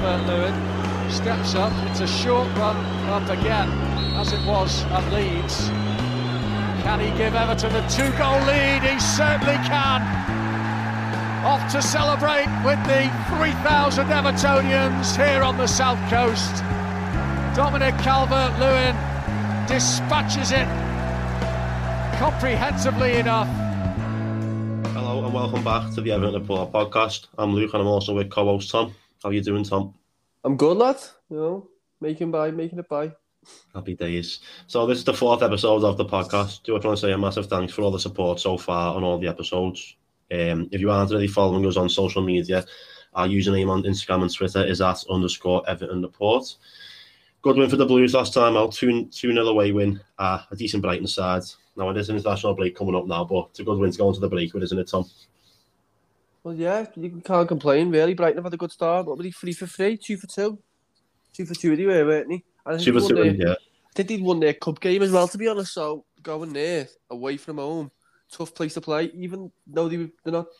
Calvert-Lewin steps up. It's a short run up again, as it was at Leeds. Can he give Everton a 2-goal lead? He certainly can. Off to celebrate with the 3,000 Evertonians here on the South Coast. Dominic Calvert-Lewin dispatches it comprehensively enough. Hello and welcome back to the Everton Report podcast. I'm Luke and I'm also with co-host Tom. How are you doing, Tom? I'm good, lad. You know, making it by. Happy days. So this is the 4th episode of the podcast. Do I want to say a massive thanks for all the support so far on all the episodes. If you aren't already following us on social media, our username on Instagram and Twitter is @_EvertonReport. Good win for the Blues last time out, 2-0 away win, a decent Brighton side. Now it is an international break coming up now, but it's a good win to go into the break with, isn't it, Tom? Well, yeah, you can't complain, really. Brighton have had a good start. What were they, 3 for 3? 2 for 2? 2 for 2 anyway, weren't they? And I think 2 for 2, yeah. I think they'd won their cup game as well, to be honest, so going there, away from home, tough place to play, even though they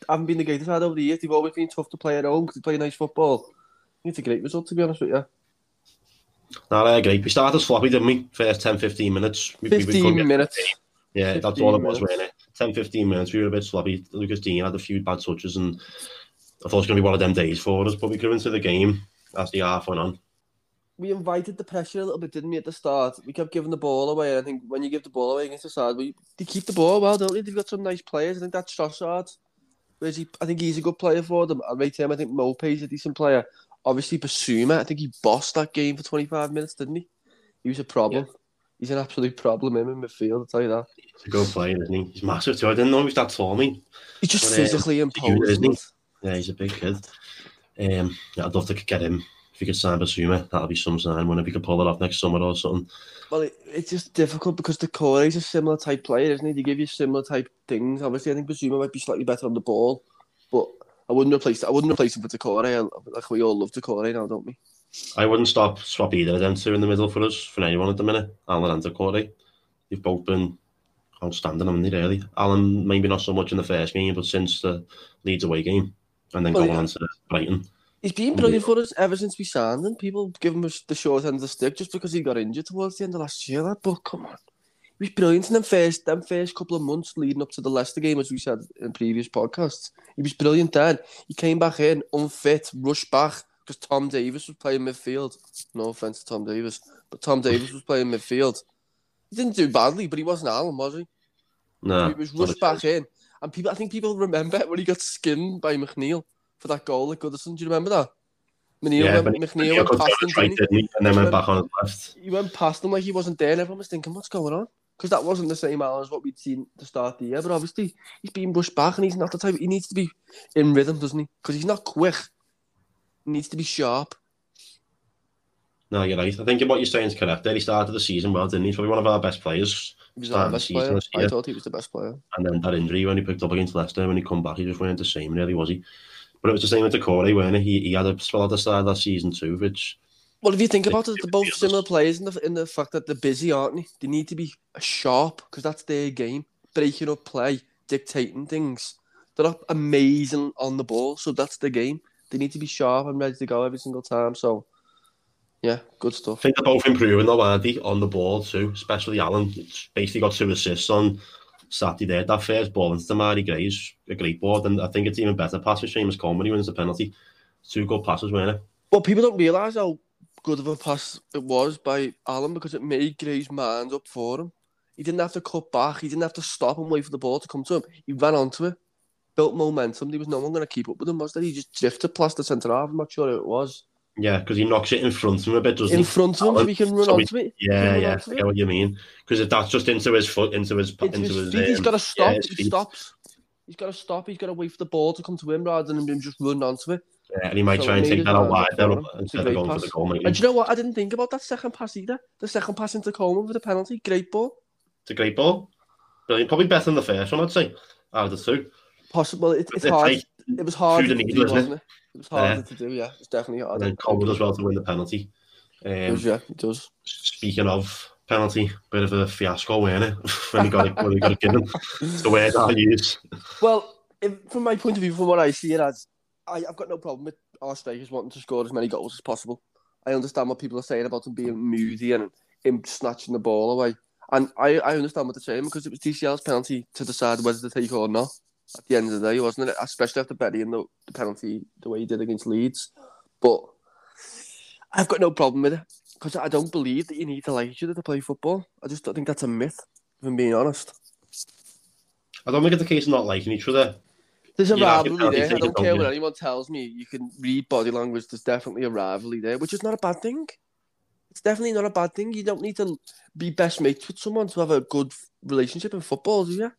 haven't been the greatest side over the years, they've always been tough to play at home because they play nice football. I think it's a great result, to be honest with you. No, I agree. We started sloppy, didn't we? First 10-15 minutes. 15 minutes. Yeah, that's all it was, really. 10-15 minutes. We were a bit sloppy. Lucas Digne had a few bad touches, and I thought it was going to be one of them days for us, but we grew into the game as the half went on. We invited the pressure a little bit, didn't we, at the start? We kept giving the ball away, and I think when you give the ball away against the side, they keep the ball well, don't they? They've got some nice players. I think that's Trossard. I think he's a good player for them. I rate him. I think Mopé's a decent player. Obviously, Basuma, I think he bossed that game for 25 minutes, didn't he? He was a problem. Yeah. He's an absolute problem, him, in midfield, I'll tell you that. He's a good player, isn't he? He's massive too. I didn't know he was that tall, man. He's just physically imposing, isn't he? Yeah, he's a big kid. Yeah, I'd love to get him. If you could sign Basuma, that'll be some sign. Whenever you could pull it off next summer or something. Well, it's just difficult because Doucouré's a similar type player, isn't he? They give you similar type things. Obviously, I think Basuma might be slightly better on the ball, but... I wouldn't replace him for Doucouré. Like, we all love Doucouré now, don't we? I wouldn't swap either of them two in the middle for us, for anyone at the minute. Allan and Doucouré. They've both been outstanding, haven't they, really? Allan, maybe not so much in the first game, but since the Leeds away game, and then going on to Brighton. He's been brilliant for us ever since we signed him. People give him the short end of the stick just because he got injured towards the end of last year. But come on. He was brilliant in them first couple of months leading up to the Leicester game, as we said in previous podcasts. He was brilliant then. He came back in, unfit, rushed back, because Tom Davies was playing midfield. No offence to Tom Davies, but Tom Davies was playing midfield. He didn't do badly, but he wasn't Allan, was he? No. He was rushed back in. And I think people remember when he got skinned by McNeil for that goal at Goodison. Do you remember that? McNeil went past him, and then went back on his left. He went past him like he wasn't there, and everyone was thinking, what's going on? Because that wasn't the same Allan as what we'd seen to start the year. But obviously, he's been rushed back and he's not the type... He needs to be in rhythm, doesn't he? Because he's not quick. He needs to be sharp. No, you're right. I think what you're saying is correct there. He started the season well, didn't he? He's probably one of our best players. He was our best player. I thought he was the best player. And then that injury when he picked up against Leicester, when he come back, he just weren't the same, really, was he? But it was the same with Doucouré, weren't it? He had a spell at the start of that season too, which... Well, if you think about it, they're both similar players in the fact that they're busy, aren't they? They need to be sharp, because that's their game. Breaking up play, dictating things. They're not amazing on the ball, so that's the game. They need to be sharp and ready to go every single time, so... Yeah, good stuff. I think they're both improving, though, aren't they? On the ball, too. Especially Allan. It's basically got 2 assists on Saturday there. That first ball into Demarai Gray is a great ball, and I think it's even better pass for Seamus Coleman. He wins the penalty. 2 good passes, weren't it? Well, people don't realise how... good of a pass it was by Allan, because it made Gray's mind up for him. He didn't have to cut back. He didn't have to stop and wait for the ball to come to him. He ran onto it, built momentum. There was no one going to keep up with him, was there? He just drifted past the centre-half. I'm not sure who it was. Yeah, because he knocks it in front of him a bit, doesn't he? In front of him, so he can run onto it. Yeah, I get what you mean. Because if that's just into his foot, into his feet, he's got to stop. He stops. He's got to stop. He's got to wait for the ball to come to him rather than him just running onto it. Yeah, and he might try and take that out wide there instead of going for the goal, maybe. And do you know what? I didn't think about that second pass either. The second pass into Coleman for the penalty. Great ball. It's a great ball. Brilliant. Probably better than the first one, I'd say. Out of the 2. Possible. It's hard. It was hard to do, wasn't it? It was harder to do, yeah. It's definitely hard. And then Coleman as well to win the penalty. It does. Speaking of penalty, bit of a fiasco, weren't it? when he got it given. The word I use. Well, from my point of view, from what I see it as, I've got no problem with our strikers wanting to score as many goals as possible. I understand what people are saying about him being moody and him snatching the ball away. And I understand what they're saying, because it was DCL's penalty to decide whether to take or not at the end of the day, wasn't it? Especially after burying the penalty the way he did against Leeds. But I've got no problem with it, because I don't believe that you need to like each other to play football. I just don't think that's a myth, if I'm being honest. I don't think it's a case of not liking each other. There's a rivalry there. I don't care what anyone tells me. You can read body language. There's definitely a rivalry there, which is not a bad thing. It's definitely not a bad thing. You don't need to be best mates with someone to have a good relationship in football, do you?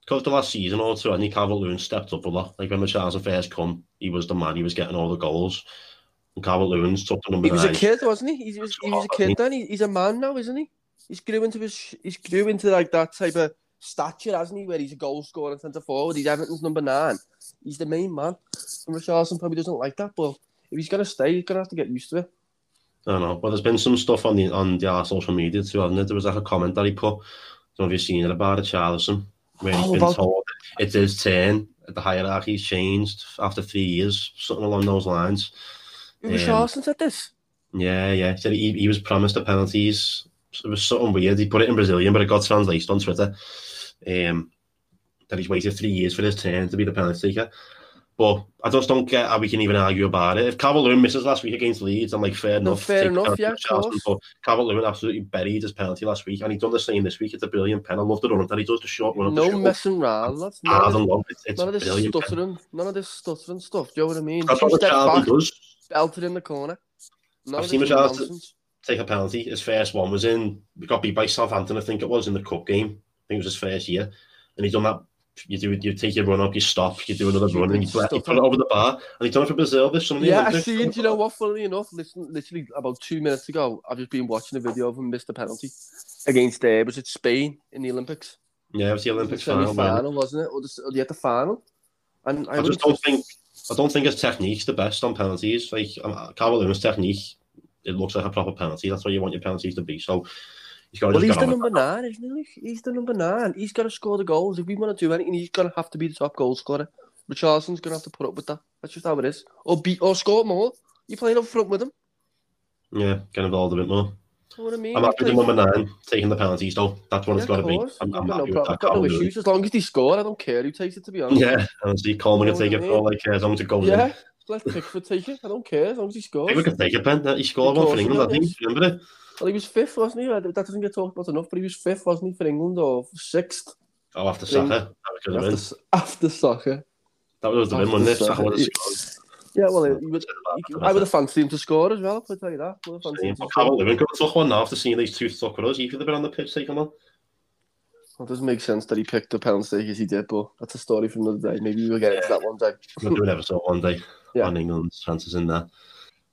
Because the last season or two, I think Calvert-Lewin stepped up a lot. Like when Richarlison first come, he was the man. He was getting all the goals. And Calvert-Lewin's took the number 9. He was a kid, wasn't he? He was a kid then. He's a man now, isn't he? He's grew into like that type of stature, hasn't he, where he's a goal scorer and centre forward. He's Everton's number 9. He's the main man. And Richarlison probably doesn't like that, but if he's going to stay, he's going to have to get used to it. I don't know, but there's been some stuff on the social media too, hasn't there? There was like a comment that he put, I don't know if you've seen it, about Richarlison, where he's been told it's his turn, the hierarchy's changed after 3 years, something along those lines. Richarlison said this? Yeah. He said he was promised the penalties. It was something weird. He put it in Brazilian, but it got translated on Twitter. That he's waited 3 years for his turn to be the penalty taker. But I just don't get how we can even argue about it. If Calvert-Lewin misses last week against Leeds, I'm like, fair enough, yeah, of course. But Calvert-Lewin absolutely buried his penalty last week, and he's done the same this week. It's a brilliant pen. I love the run that he does, the short run. No messing around. That's none of this stuttering stuff. Do you know what I mean? That's what Richarlison does. Belted in the corner. I've seen Richarlison take a penalty. His first one was we got beat by Southampton, I think it was, in the cup game. I think it was his first year. And he's done that. You take your run up, you stop, you do another run, and you put it over the bar. And he's done it for Brazil this Sunday. Yeah, I see. Do you know what? Funnily enough, literally about 2 minutes ago, I've just been watching a video of him missed a penalty against was it Spain in the Olympics? Yeah, it was the Olympics final, wasn't it? Or the final. And I just don't think his technique's the best on penalties. Like Calvert-Lewin's technique, it looks like a proper penalty. That's what you want your penalties to be. So. He's the number 9, isn't he? He's the number 9. He's got to score the goals. If we want to do anything, he's going to have to be the top goal scorer. Richarlison's going to have to put up with that. That's just how it is. Or score more. You're playing up front with him. Yeah, get involved a bit more. You know what I mean? I'm happy with number 9 taking the penalties, though. That's what it's got to be. I'm happy with that. I've got no issues. As long as he scores, I don't care who takes it, to be honest. Yeah, honestly, Coleman can take it for all I care as long as it goes in. Yeah, let Pickford take it. I don't care as long as he scores. Pickford can take it, Ben. He scored one for England, I think. Remember it? Well, he was 5th, wasn't he? That doesn't get talked about enough, but he was 5th, wasn't he, for England, or 6th? Oh, after Saka. After Saka. That would have been one there. Saka would have scored. Yeah, well, I would have fancied him to score as well, I'll tell you that. Calvert-Lewin could have took one now after seeing these two stuck with us. He could have been on the pitch taking one. Well, it doesn't make sense that he picked the penalty as he did, but that's a story for another day. Maybe we'll get into that one day. We'll do an episode one day on England's chances in there.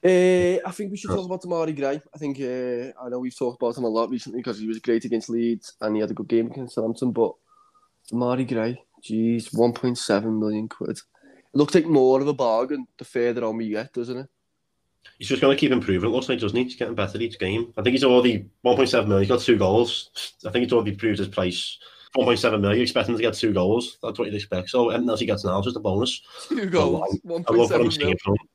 I think we should talk about Demarai Gray. I think I know we've talked about him a lot recently because he was great against Leeds and he had a good game against Southampton. But Demarai Gray, geez, £1.7 million. It looks like more of a bargain the further on we get, doesn't it? He's just going to keep improving. It looks like, doesn't he? He's getting better each game. I think he's already £1.7 million. He's got 2 goals. I think he's already proved his price. £1.7 million. You expect him to get 2 goals. That's what you'd expect. So anything else he gets now is just a bonus. 2 goals. I love what I'm seeing from him.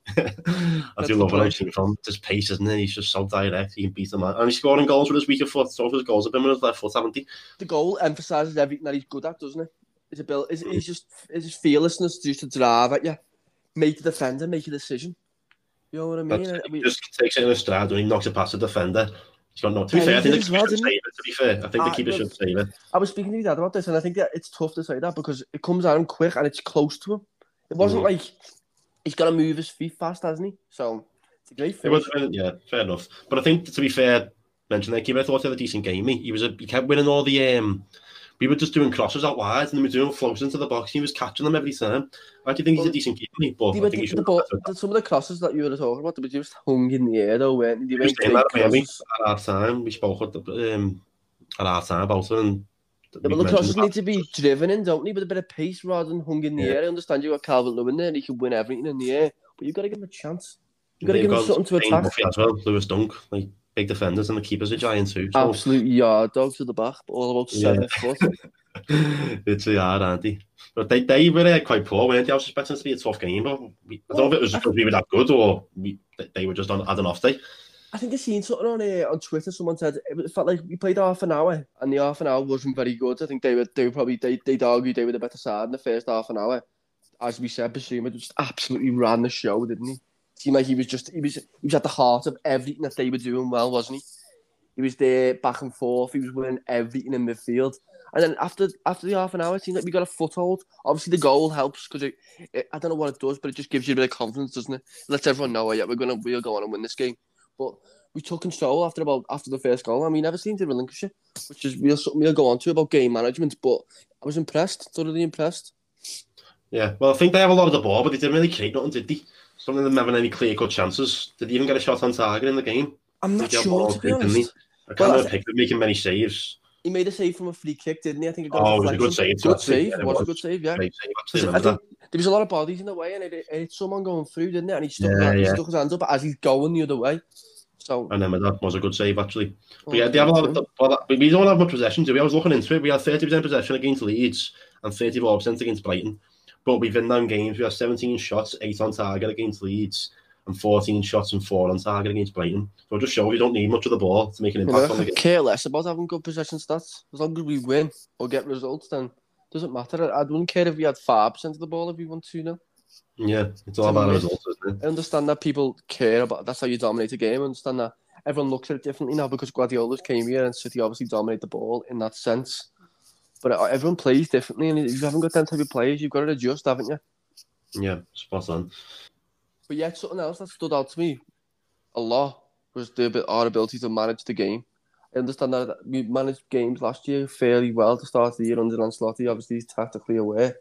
I do love what I'm seeing from him. His pace, isn't it? He's just so direct. He can beat the man. And he's scoring goals with his weaker foot. So his goals have been with his left foot, haven't he? The goal emphasises everything that he's good at, doesn't it? His fearlessness just to drive at you. Make the defender make a decision. You know what I mean? He just takes it in a stride when he knocks it past the defender. To be fair, I think the keeper should save it. The keeper should save it. I was speaking to your dad about this, and I think that it's tough to say that because it comes down quick and it's close to him. It wasn't like he's got to move his feet fast, hasn't he? So it's a great thing. Fair enough. But I think, to be fair, mention that keeper, I thought he had a decent game. He kept winning all the. We were just doing crosses out wide, and then we were doing floats into the box. And he was catching them every time. I do think he's a decent keeper, but I think he should. Some of the crosses that you were talking about, they were just hung in the air, though, weren't they? They at half time, we spoke at half time about it. And but the crosses need to be driven in, don't they? With a bit of pace rather than hung in the air. I understand you got Calvert-Lewin there, and he can win everything in the air, but you've got to give him a chance. You've got to give him something to attack. As well, Lewis Dunk, like. Big defenders and the keeper's a giant too. So. Absolute yard dogs at the back, all about 7 foot. It's hard, aren't they? But they were quite poor, weren't they? I was expecting it to be a tough game, but I don't know if it was because we were that good or they were just on had an off day. I think I seen something on Twitter. Someone said it felt like we played half an hour, and the half an hour wasn't very good. I think they were probably they'd argue they were the better side in the first half an hour. As we said, Basuma just absolutely ran the show, didn't he? It seemed like he was at the heart of everything that they were doing well, wasn't he? He was there back and forth. He was winning everything in midfield. And then after the half an hour, it seemed like we got a foothold. Obviously, the goal helps because it I don't know what it does, but it just gives you a bit of confidence, doesn't it? It lets everyone know, yeah, we'll go on and win this game. But we took control after the first goal, and we never seemed to relinquish it, which is something we'll go on to about game management. But I was impressed, thoroughly impressed. Yeah, well, I think they have a lot of the ball, but they didn't really create nothing, did they? Some of them having any clear-cut chances. Did they even get a shot on target in the game? I'm not sure, to be honest. I can't remember Pickford making many saves. He made a save from a free kick, didn't he? I think it got it was a good save. It was a good save, yeah. There was a lot of bodies in the way, and it's someone going through, didn't it? And he stuck his hands up as he's going the other way. So I remember that was a good save, actually. But yeah, they have a lot of... we don't have much possession, do we? I was looking into it. We had 30% possession against Leeds and 34% against Brighton. But we've in 9 games, we have 17 shots, 8 on target against Leeds, and 14 shots and 4 on target against Brighton. So it just shows you don't need much of the ball to make an impact on the game. Care less about having good possession stats. As long as we win or get results, then it doesn't matter. I wouldn't care if we had 5% of the ball if we won 2-0. Yeah, it's all about results, isn't it? I understand that people care about that's how you dominate a game. I understand that everyone looks at it differently now because Guardiola's came here and City obviously dominate the ball in that sense. But everyone plays differently, and if you haven't got them type of players, you've got to adjust, haven't you? Yeah, spot on. But yeah, something else that stood out to me a lot was our ability to manage the game. I understand that we managed games last year fairly well to start the year under Ancelotti. Obviously, he's tactically aware.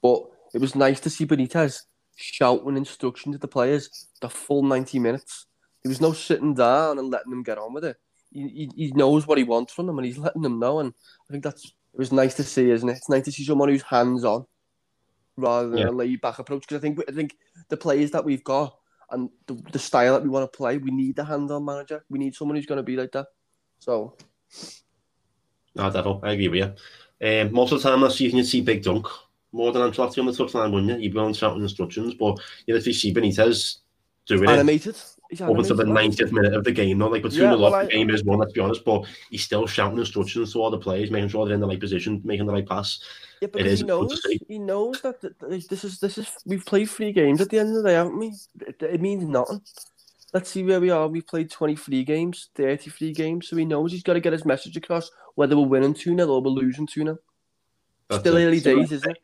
But it was nice to see Benitez shouting instructions to the players the full 90 minutes. There was no sitting down and letting them get on with it. He knows what he wants from them, and he's letting them know. And I think that's... It was nice to see, isn't it? It's nice to see someone who's hands-on rather than a laid-back approach. Because I think the players that we've got and the style that we want to play, we need the hands-on manager. We need someone who's going to be like that. So, no, definitely. I agree with you. Most of the time, last year, you can see Big Dunk more than Ancelotti on the touchline, wouldn't you? You'd be on shouting instructions, but you literally see Benitez doing animated. He's up until the 90th minute of the game, though. Like, but soon enough, the game is won, let's be honest. But he's still shouting instructions to all the players, making sure they're in the right position, making the right pass. Yeah, but he knows that this is we've played 3 games at the end of the day, haven't we? It means nothing. Let's see where we are. We've played 23 games, 33 games, so he knows he's got to get his message across, whether we're winning 2-0 or we're losing 2-0. Still early days, isn't it?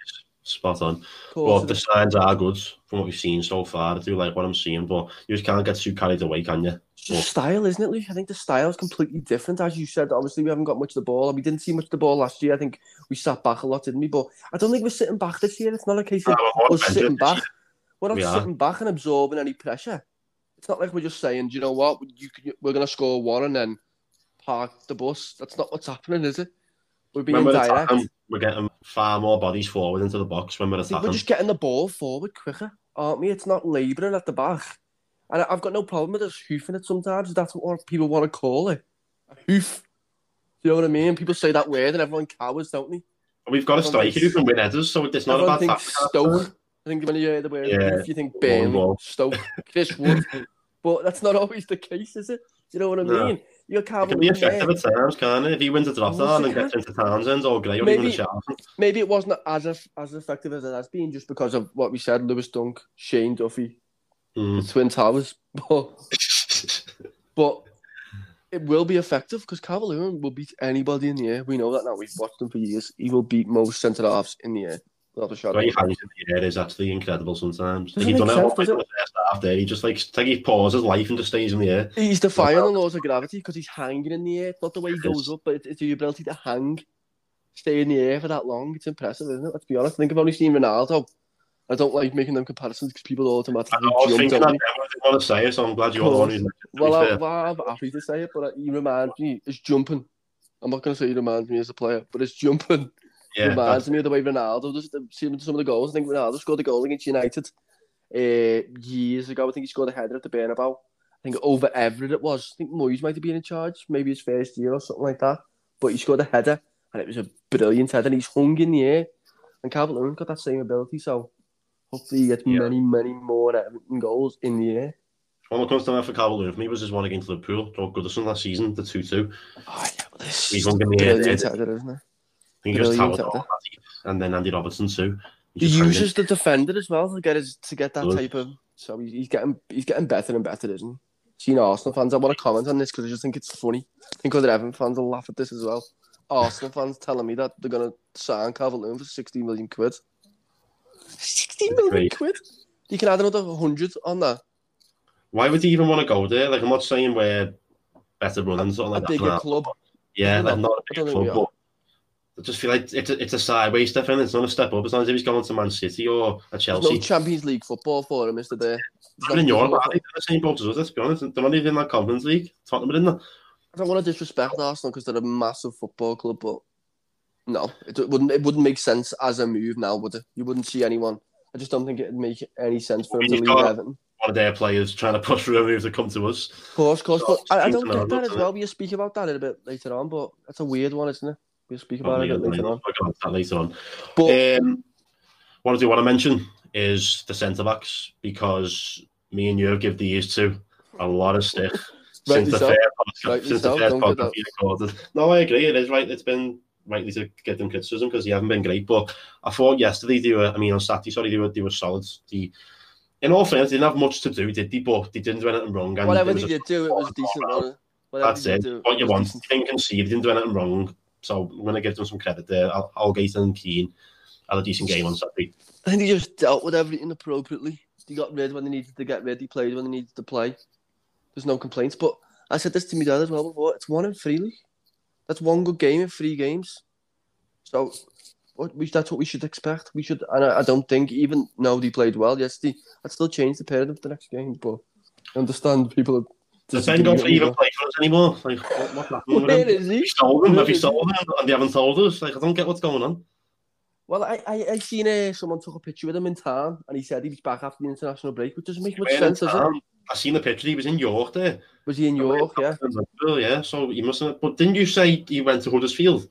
Spot on. But the signs are good from what we've seen so far. I do like what I'm seeing, but you just can't get too carried away, can you? It's just style, isn't it, Luke? I think the style is completely different. As you said, obviously, we haven't got much of the ball. We didn't see much of the ball last year. I think we sat back a lot, didn't we? But I don't think we're sitting back this year. It's not a case of us sitting back. We're not sitting back and absorbing any pressure. It's not like we're just saying, do you know what, we're going to score one and then park the bus. That's not what's happening, is it? We're being direct. We're getting far more bodies forward into the box when we're attacking. We're just getting the ball forward quicker, aren't we? It's not labouring at the back. And I've got no problem with us hoofing it sometimes. That's what people want to call it. A hoof. Do you know what I mean? People say that word and everyone cowers, don't they? And we've got a striker who can win headers, so it's not a bad tactic. Stoke. I think when you hear the word hoof, you think Bale, Stoke, Chris Wood. But that's not always the case, is it? Do you know what I mean? It can be effective at times, can't it? If he wins a Trossard and gets into Townsend or Gray or even a Charlton. Maybe it wasn't as effective as it has been just because of what we said, Lewis Dunk, Shane Duffy, the Twin Towers. But it will be effective because Calvert-Lewin will beat anybody in the air. We know that now. We've watched him for years. He will beat most centre-halves in the air. Great hands in the air is actually incredible sometimes. He's done it in the first half there. He just he pauses life and just stays in the air. He's defying the laws of gravity because he's hanging in the air. Not the way he goes up, but it's the ability to hang, stay in the air for that long. It's impressive, isn't it? Let's be honest. I think I've only seen Ronaldo. I don't like making them comparisons because people automatically jump on me. I want to say it, so I'm glad you're the one who's... I'm happy to say it, but he reminds me, it's jumping. I'm not going to say he reminds me as a player, but it's jumping. Yeah, reminds me of the way Ronaldo does some of the goals. I think Ronaldo scored a goal against United years ago. I think he scored a header at the Bernabeu. I think over Everett it was. I think Moyes might have been in charge, maybe his first year or something like that. But he scored a header and it was a brilliant header. He's hung in the air, and Calvert-Lewin got that same ability, so hopefully he gets many more Everton goals in the air. Well, what comes to mind for Calvert-Lewin for me was his one against Liverpool, John Goodison last season, the 2-2. Oh, yeah, but this he's hung in the air, header, isn't it? I think he just towered off, and then Andy Robertson too. He uses the defender as well to get his, to get that type of. So he's getting better and better, isn't he? So, you know, Arsenal fans, I want to comment on this because I just think it's funny. I think other Everton fans will laugh at this as well. Arsenal fans telling me that they're going to sign Calvert-Lewin for £60 million. £60 million? You can add another 100 on that. Why would he even want to go there? Like, I'm not saying we're better runners or like a bigger club. Yeah, like not a bigger club, but I just feel like it's a sideways step in. It's not a step up. As long as he's going to Man City or a Chelsea. There's no Champions League football for him, Mr. Day. Even in Europe, I think they're the same boat as us, let's be honest. They're not even in that Conference League. Tottenham are in that. I don't want to disrespect Arsenal because they're a massive football club, but no, it wouldn't make sense as a move now, would it? You wouldn't see anyone. I just don't think it'd make any sense for him to leave Everton. One of their players trying to push for a move to come to us. Of course, But I don't get that as well. We'll speak about that a bit later on, but that's a weird one, isn't it? We'll speak about it later on. But what I do want to mention is the centre-backs, because me and you have given these two a lot of stick since the fair podcast we recorded. No, I agree. It is right. It's been rightly to get them criticism because they haven't been great. But I thought yesterday on Saturday, they were solid. In all fairness, they didn't have much to do, did they? But they didn't do anything wrong. And whatever they did do, it was decent. That's it. What you want. They didn't concede. They didn't do anything wrong. So I'm going to give them some credit there. Holgate and Keane had a decent game on Saturday. I think they just dealt with everything appropriately. They got rid when they needed to get rid. They played when they needed to play. There's no complaints. But I said this to my dad as well before. It's 1 in 3 league. That's one good game in 3 games. So that's what we should expect. We should. And I don't think even though they played well yesterday, I'd still change the paradigm for the next game. but I understand people. Does Ben don't even play for us anymore? Like, what's happening with him? Is he? Have you sold him? And they haven't sold us? Like, I don't get what's going on. Well, I seen someone took a picture with him in town, and he said he was back after the international break, which doesn't make much sense, does it? I seen the picture. He was in York there. Was he in York? Yeah. So he mustn't. But didn't you say he went to Huddersfield?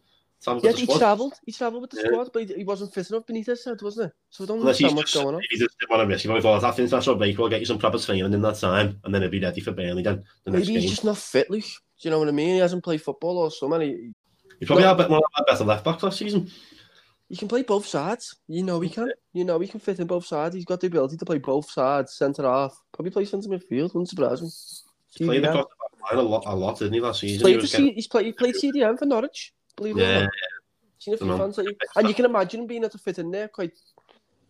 Yeah, he travelled. He travelled with the squad, but he wasn't fit enough. Benitez said, wasn't it? So I don't understand what's going on. He just didn't want to risk. He thought after international break, we'll get you some proper training in that time, and then he'll be ready for Burnley. Then maybe he's just not fit, Luke. Do you know what I mean? He hasn't played football or so many. He probably had one of our better left backs last season. He can play both sides. You know he can. You know he can fit in both sides. He's got the ability to play both sides. Centre half, probably play centre midfield. Wouldn't surprise me. He played across the back line a lot, didn't he last season? He played CDM for Norwich. Believe it or not. Seen a few fans like you. And you can imagine him being able to fit in there quite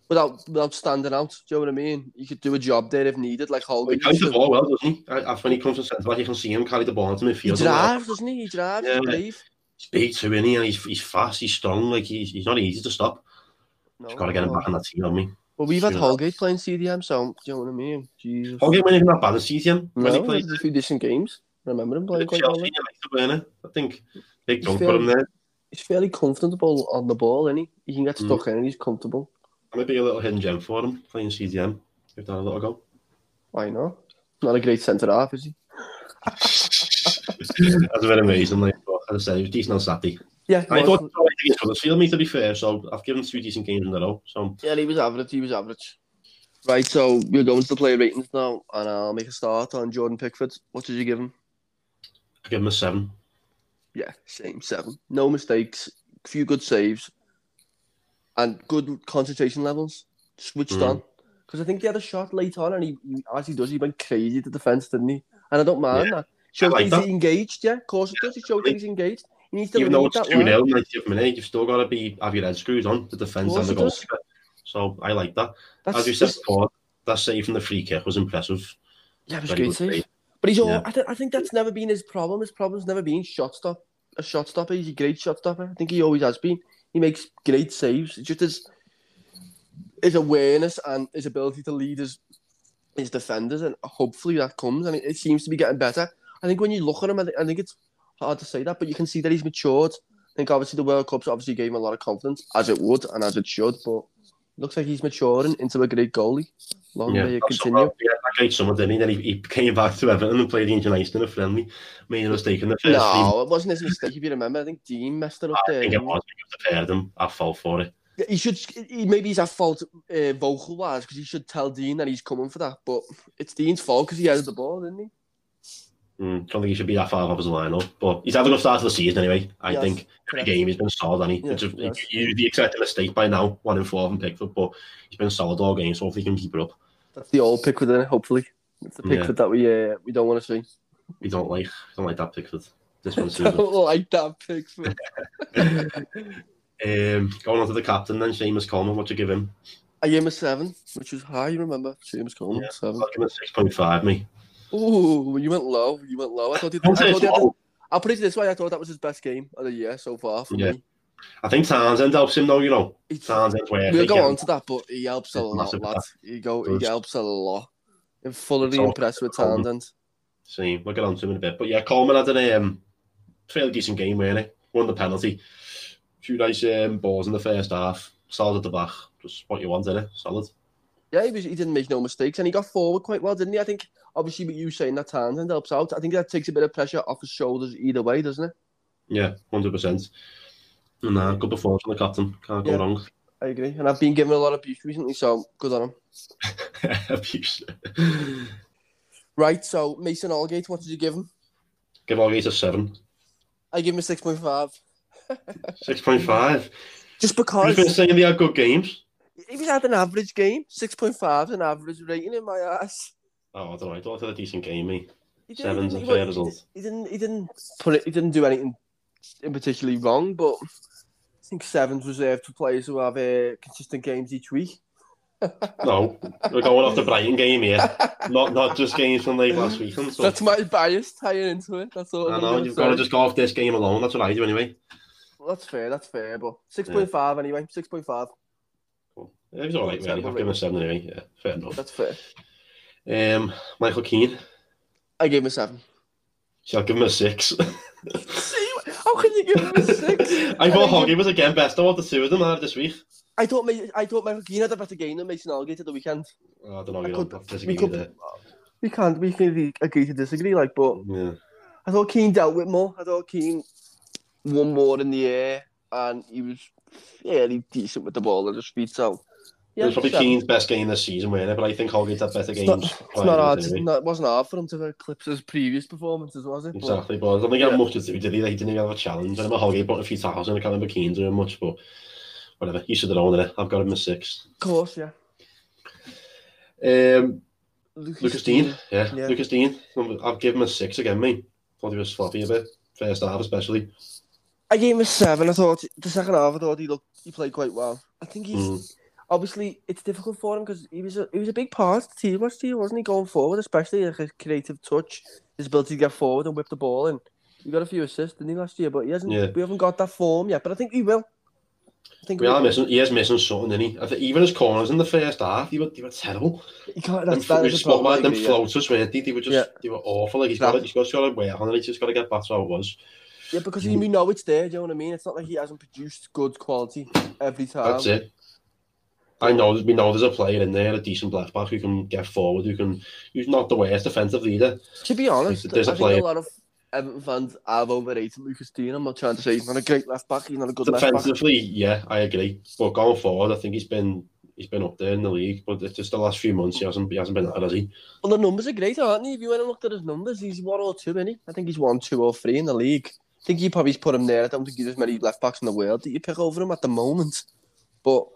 without standing out. Do you know what I mean? You could do a job there if needed, like Holgate. He carries the ball well, doesn't he? When he comes to centre back, you can see him carry the ball into midfield. He drives, doesn't he? He drives, he's brave. He's big too, isn't he? And he's fast, he's strong, like he's not easy to stop. No, just got to get him back on that team, haven't we? Well, we've had Holgate playing CDM, so do you know what I mean? Jesus. Holgate went in that bad at CDM. No, he played a few decent games. I remember him playing quite well. I think big dunk for him there. He's fairly comfortable on the ball, isn't he? He can get stuck in and he's comfortable. That might be a little hidden gem for him, playing CDM. Give that a little go. Why not? Not a great centre-half, is he? That's a bit amazing, like, but as I said, he was decent on Saturday. Yeah, I thought he was against Huddersfield, me, to be fair, so I've given 2 decent games in a row. So. Yeah, he was average. Right, so we're going to the player ratings now, and I'll make a start on Jordan Pickford. What did you give him? I give him a 7. Yeah, same 7. No mistakes, few good saves, and good concentration levels. Switched on. Because I think he had a shot late on, and he went crazy to defence, didn't he? And I don't mind that. Shows like that he's engaged, yeah. Of course it does. It shows that he's engaged. He needs to even though it's 2-0, 90th minute, you've still got to have your head screwed on, the defence and the goalkeeper. So I like that. As you said before, that save from the free kick was impressive. Yeah, it was great save. But he's all. Yeah. I think that's never been his problem. His problem's never been a shot stopper. He's a great shot stopper. I think he always has been. He makes great saves. It's just his awareness and his ability to lead his defenders, and hopefully that comes. And it seems to be getting better. I think when you look at him, I think it's hard to say that, but you can see that he's matured. I think obviously the World Cup's obviously gave him a lot of confidence, as it would and as it should. But it looks like he's maturing into a great goalie. Long may it continue. Southgate summer, didn't he? Then he came back to Everton and played against United in a friendly. Made a mistake in the first team. No, it wasn't his mistake, if you remember. I think Dean messed it up there. I think it was. He prepared him at fault for it. He should. Maybe he's at fault vocal-wise, because he should tell Dean that he's coming for that. But it's Dean's fault because he has the ball, isn't he? I don't think he should be that far off his lineup, but he's had a good start to the season anyway. I think every game he's been solid, and he's usually accepted a mistake by now, 1-4 from Pickford, but he's been solid all game, so hopefully he can keep it up. That's the old Pickford, isn't it? Hopefully, it's the Pickford that we don't want to see. We don't like. Don't like that Pickford. This one don't like that Pickford. Going on to the captain then, Seamus Coleman. What do you give him? I gave him a 7, which was high. You remember Seamus Coleman? Yeah, 7. I give him a 6.5. Me. Ooh, you went low. You went low. I thought I'll put it this way. I thought that was his best game of the year so far for me. I think Townsend helps him though, you know. Townsend's where we'll go on to that, but he helps a lot, lad. He helps a lot. I'm fully impressed with Townsend. See, we'll get on to him in a bit. But yeah, Coleman had a fairly decent game, really. Won the penalty. Few nice balls in the first half. Solid at the back. Just what you want, innit? Solid. Yeah, he didn't make no mistakes, and he got forward quite well, didn't he? I think, obviously, with you saying that Townsend helps out, I think that takes a bit of pressure off his shoulders either way, doesn't it? Yeah, 100%. No, good performance from the captain. Can't go wrong. I agree. And I've been given a lot of abuse recently, so good on him. Abuse. Right, so Mason Holgate, what did you give him? Give Holgate a 7. I give him a 6.5. 6.5? Just because... You've been saying they had good games. If he's had an average game, 6.5 is an average rating in my ass. Oh, I don't know. I thought he had a decent game, me. 7's a fair result. He didn't do anything in particularly wrong, but I think 7's reserved for players who have consistent games each week. No, we're going off the Brighton game here, not just games from late last weekend. So. That's my bias tying into it. That's all. I know you've got to just go off this game alone. That's what I do anyway. Well, that's fair. But 6.5 anyway. 6.5. Cool. It was all right, really. I've given a 7 anyway. Yeah, fair enough. That's fair. Michael Keane. I gave him a 7. So I'll give him a 6. How can you give him a 6? I thought Hoggy was again best. I want the two of them out this week. I thought Michael Keane had a better game than Mason Holgate at the weekend. Oh, I don't know. We can agree to disagree, but I thought Keane dealt with more. I thought Keane won more in the air, and he was fairly decent with the ball at his feet. So it was probably Keane's best game this season, wasn't it? But I think Holgate had better games. It wasn't hard for him to eclipse his previous performances, was it? Exactly, but I don't think he had much to do, did he? He didn't even have a challenge. I remember Holgate bought a few thousand. I can't remember Keane doing much, but whatever. You should have known it. I've got him a 6. Of course, yeah. Lucas Digne. Yeah, Lucas Digne. I've given him a 6 again, mate. Thought he was sloppy a bit. First half, especially. I gave him a 7. I thought the second half, I thought he played quite well. I think he's... Obviously, it's difficult for him because he was a big part of the team last year, wasn't he? Going forward, especially like his creative touch, his ability to get forward and whip the ball in. He got a few assists, didn't he, last year? But we haven't got that form yet. But I think he will. He is missing something, isn't he? I think even his corners in the first half, they were terrible. Them floaters, weren't they? They were awful. Like he's got to work on it. He's just got to get back to how it was. Yeah, because we know it's there. Do you know what I mean? It's not like he hasn't produced good quality every time. That's it. We know there's a player in there, a decent left back who can get forward, who's not the worst defensive leader. To be honest, I think a lot of Everton fans have overrated Lucas Digne. I'm not trying to say he's not a great left back, he's not a good left back. Defensively, yeah, I agree. But going forward, I think he's been up there in the league, but it's just the last few months he hasn't been there, has he? Well, the numbers are great, aren't they? If you went and looked at his numbers, he's 1 or 2, isn't he? I think he's 1, 2 or 3 in the league. I think you probably put him there. I don't think there's many left backs in the world that you pick over him at the moment. But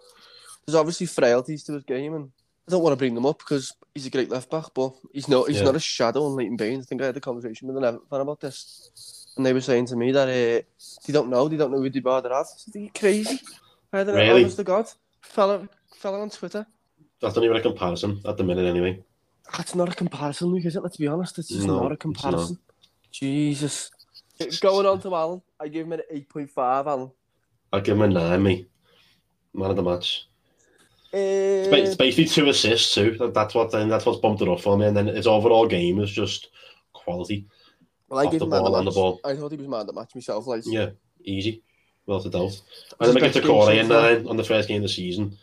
there's obviously frailties to his game, and I don't want to bring them up because he's a great left back, but he's not a shadow on Leighton Baines. I think I had a conversation with an Everton fan about this, and they were saying to me that they don't know who they'd rather have. Are you crazy? I don't know, honest to God. Fella on Twitter. That's not even a comparison at the minute, anyway. That's not a comparison, Luke, is it? Let's be honest, it's just not a comparison. Jesus. Going on to Allan, I give him an 8.5, Allan. I give him a 9, me. Man of the match. It's basically 2 assists too. That's what's bumped it up for me. And then his overall game is just quality. Well, I gave him man of the match. I thought he was man of the match myself. Yeah, easy, without a doubt. And then I gave Doucouré a 9 on the first game of the season.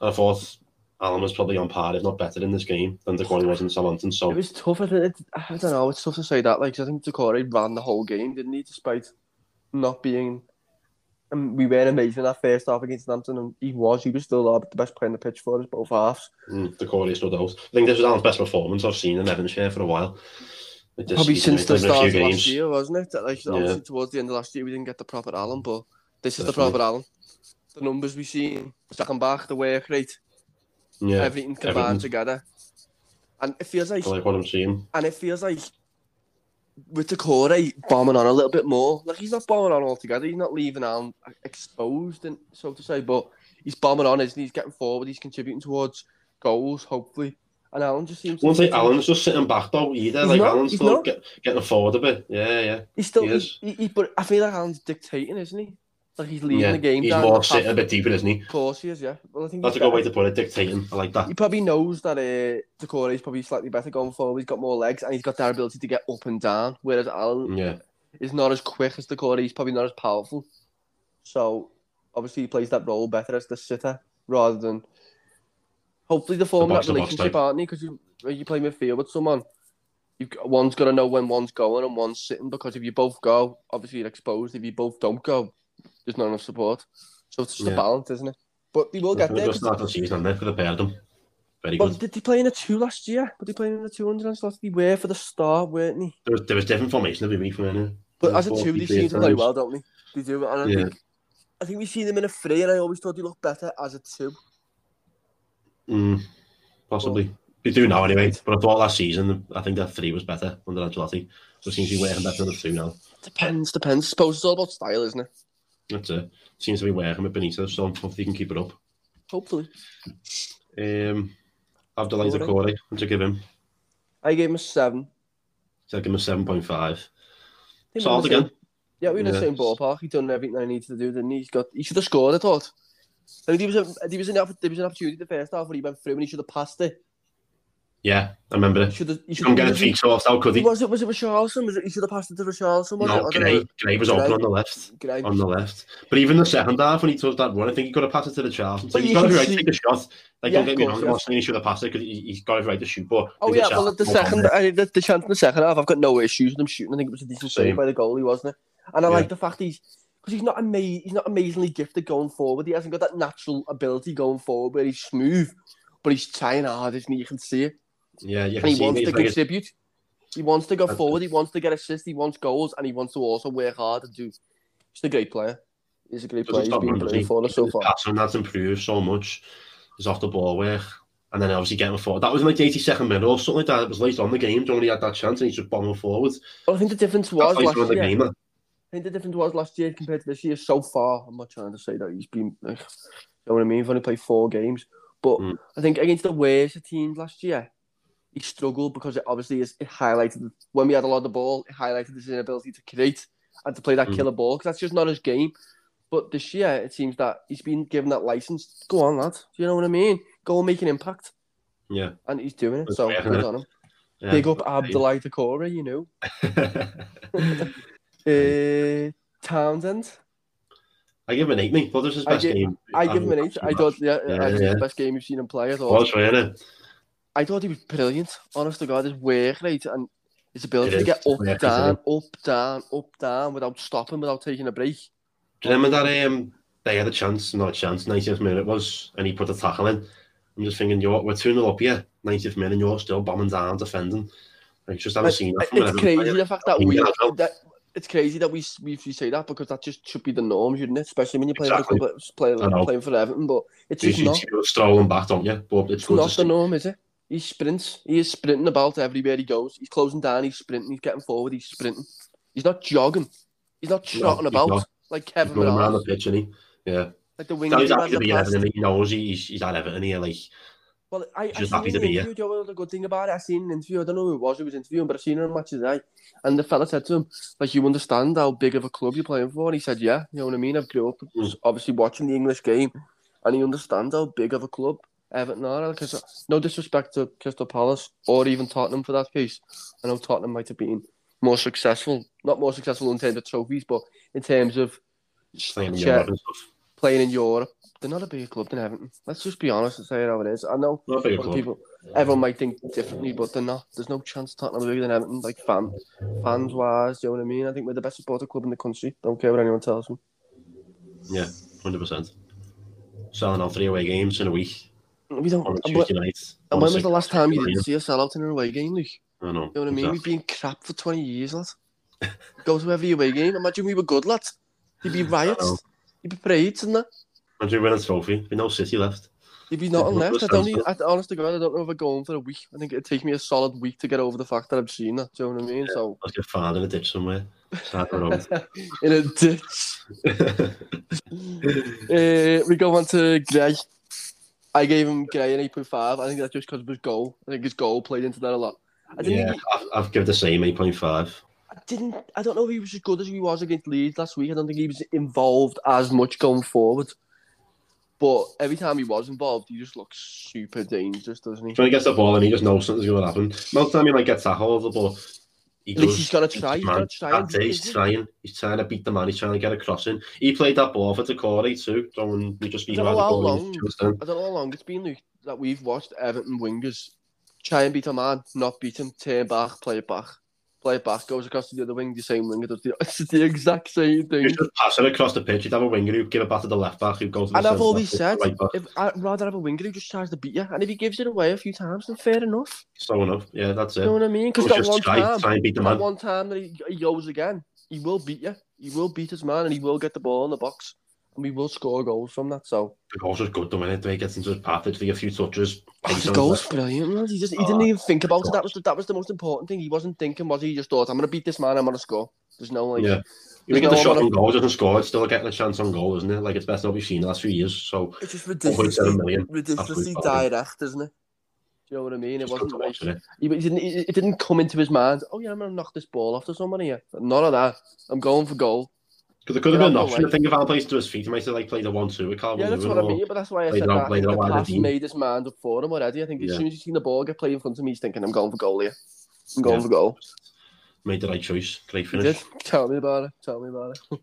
And I thought Allan was probably on par, if not better, in this game than Doucouré was in Southampton. So it was tough. I don't know. It's tough to say that. Like, I think Doucouré ran the whole game, didn't he? Despite not being, and we weren't amazing that first half against Southampton, and he was still the best player on the pitch for us both halves. Doucouré stood out. I think this was Allan's best performance I've seen in Evanshire for a while. Probably since the start of last year, wasn't it? Like, obviously towards the end of last year, we didn't get the proper Allan, but this is the proper Allan. The numbers we've seen, second back, the work rate. Yeah, everything combined together, and it feels like, what I'm seeing. And it feels like with Doucouré bombing on a little bit more. Like, he's not bombing on altogether. He's not leaving Allan exposed, and so to say. But he's bombing on, isn't he? He's getting forward. He's contributing towards goals, hopefully. And Allan just seems. Won't say Allan's just sitting back though either. Like, Allan's still getting forward a bit. Yeah. He is. But I feel like Allan's dictating, isn't he? Like, he's leading the game. He's down more sitting a bit deeper, isn't he? Of course he is, yeah. Well, I think that's a good way to put it, dictating. I like that. He probably knows that Doucouré's probably slightly better going forward. He's got more legs, and he's got that ability to get up and down, whereas Allan is not as quick as Doucouré. He's probably not as powerful. So, obviously, he plays that role better as the sitter, rather than... Hopefully, they form that relationship, aren't they? Because you play midfield with someone. One's got to know when one's going and one's sitting, because if you both go, obviously, you're exposed. If you both don't go... There's not enough support. So it's just a balance, isn't it? But they will get there. Just start the season there for the pair of them. Very good. Did they play in a 2 last year? Were they playing in a 200? They were for the start, weren't they? There was different formation every week from there. But as a 2, they seem to play well, don't they? They do. And I think we've seen them in a 3, and I always thought they looked better as a 2. Possibly. Well, they do now anyway. But I thought last season, I think that 3 was better under Ancelotti. So it seems to be working better than 2 now. Depends. I suppose it's all about style, isn't it? That's it. Seems to be working with Benitez, so hopefully he can keep it up. Hopefully. Abdoulaye Doucouré, what'd you give him? I gave him a 7. So I gave him a 7.5. Solid again. Yeah, we were in the same ballpark. He done everything I needed to do, didn't he? He should have scored, I thought. I mean, there was an opportunity the first half where he went through and he should have passed it. Yeah, I remember it. He couldn't get his feet soft, how could he? Was it Richarlison? He should have passed it to Richarlison. No, Gray was open on the left. But even the second half, when he took that run, I think he could have passed it to Richarlison. So he's got it right to take a shot. Like, don't get me wrong, I'm not saying he should have passed it because he's got it right to shoot. But the chance in the second half, I've got no issues with him shooting. I think it was a decent save by the goalie, wasn't it? And I like the fact because he's not amazingly gifted going forward. He hasn't got that natural ability going forward where he's smooth, but he's trying hard, isn't he? You can see it. Yeah, and he wants to contribute. He wants to go forward. He wants to get assists. He wants goals, and he wants to also work hard and do. He's a great player. He's been playing for us so far. Passing that's improved so much. He's off the ball work, and then obviously getting forward. That was like the 82nd minute or something like that. It was late on the game. He had that chance, and he just bombed forward. Well, I think the difference was last year compared to this year so far. I'm not trying to say that he's been. Like, you know what I mean? He's only played 4 games, but I think against the worst teams last year. He struggled because it obviously it highlighted when we had a lot of the ball. It highlighted his inability to create and to play that killer ball because that's just not his game. But this year, it seems that he's been given that license. Go on, lad. Do you know what I mean? Go and make an impact. Yeah, and he's doing it. So good on him. Yeah. Big up Abdoulaye Doucouré, you know. Townsend. I give him an 8, mate. Thought this was his best game. I give him an 8. I thought the best game you've seen him play at all. Well, I thought he was brilliant. Honest to God, his work rate and his ability to get up, down, without stopping, without taking a break. Do you remember that they had a chance, 90th minute it was, and he put a tackle in? I'm just thinking, we're 2-0 up here, 90th minute, and you're still bombing down, defending. Like, just haven't seen that from it's crazy that we say that because that just should be the norm, shouldn't it? Especially when you're playing playing for Everton, but it's just not. You're strolling back, don't you? But it's not the norm, is it? He sprints. He is sprinting about everywhere he goes. He's closing down. He's sprinting. He's getting forward. He's sprinting. He's not jogging. He's not trotting about like Kevin. He's going around the pitch, isn't he? Yeah. Like the winger. He's happy to be Everton. He knows he's at Everton. He like. Well, I just happy to be here. You know the good thing about it? I seen an interview. I don't know who it was. Who was interviewing? But I seen it on Match of the Day. And the fella said to him, "Like, you understand how big of a club you're playing for?" And he said, "Yeah, you know what I mean. I've grew up obviously watching the English game, and he understands how big of a club." Everton are, because no disrespect to Crystal Palace or even Tottenham for that case. I know Tottenham might have been more successful, not more successful in terms of trophies, but in terms of playing in Europe, They're not a bigger club than Everton. Let's just be honest and say it how it is. I know people, everyone might think differently, but they're not. There's no chance Tottenham are bigger than Everton, like fans-wise, do you know what I mean? I think we're the best supporter club in the country. Don't care what anyone tells me. Yeah, 100%. Selling out 3 away games in a week. We don't. And when was the last time you didn't see a sellout in an away game, Luke? I know. You know what I mean? Exactly. We've been crap for 20 years, lads. Go to every away game. Imagine we were good, lads. You'd be riots. You'd be parades and that. Imagine winning a trophy. There'd be no City left. You'd be not left. Honestly, God, I don't know if I'm going for a week. I think it'd take me a solid week to get over the fact that I've seen that. Do you know what I mean? Yeah, so I'll get found in a ditch somewhere. In a ditch. We go on to Gray. I gave him Gray an 8.5. I think that's just because of his goal. I think his goal played into that a lot. I've given the same 8.5. I don't know if he was as good as he was against Leeds last week. I don't think he was involved as much going forward. But every time he was involved, he just looks super dangerous, doesn't he? When he gets the ball and he just knows something's going to happen. Most time he might get tackled, but he does. At least he's got to try. He's trying to beat the man. He's trying to get a crossing. He played that ball for Doucouré too. I don't know how long it's been that we've watched Everton wingers try and beat a man, not beat him, turn back, play it back, goes across to the other wing, the same winger does it's the exact same thing. You just pass it across the pitch, you'd have a winger who give it back to the left back, who goes to the centre. And I've always said, I'd rather have a winger who just tries to beat you, and if he gives it away a few times, then fair enough. So enough, yeah, that's it. You know what I mean? Because one time that he goes again, he will beat you. He will beat his man, and he will get the ball in the box, and we will score goals from that, so. The goals are good, though, when he gets into his path, it's like a few touches. The goal's brilliant, man. He didn't even think about it. That was the most important thing. He wasn't thinking, was he? He just thought, I'm going to beat this man, I'm going to score. There's no, like... Yeah. If you get the shot on goal, doesn't score, it's still getting a chance on goal, isn't it? Like, it's best not we've seen the last few years, so... It's just ridiculously direct, isn't it? Do you know what I mean? It wasn't like... It didn't come into his mind, oh, yeah, I'm going to knock this ball off to someone here. None of that. I'm going for goal. Because it could have been an option. I think if Al plays to his feet, he might have played a 1-2. That's what I mean, but that's why I said that. The pass made his man up for him already. I think as soon as he's seen the ball get played in front of him, he's thinking, I'm going for goal here. I'm going for goal. Made the right choice. Great finish. Tell me about it.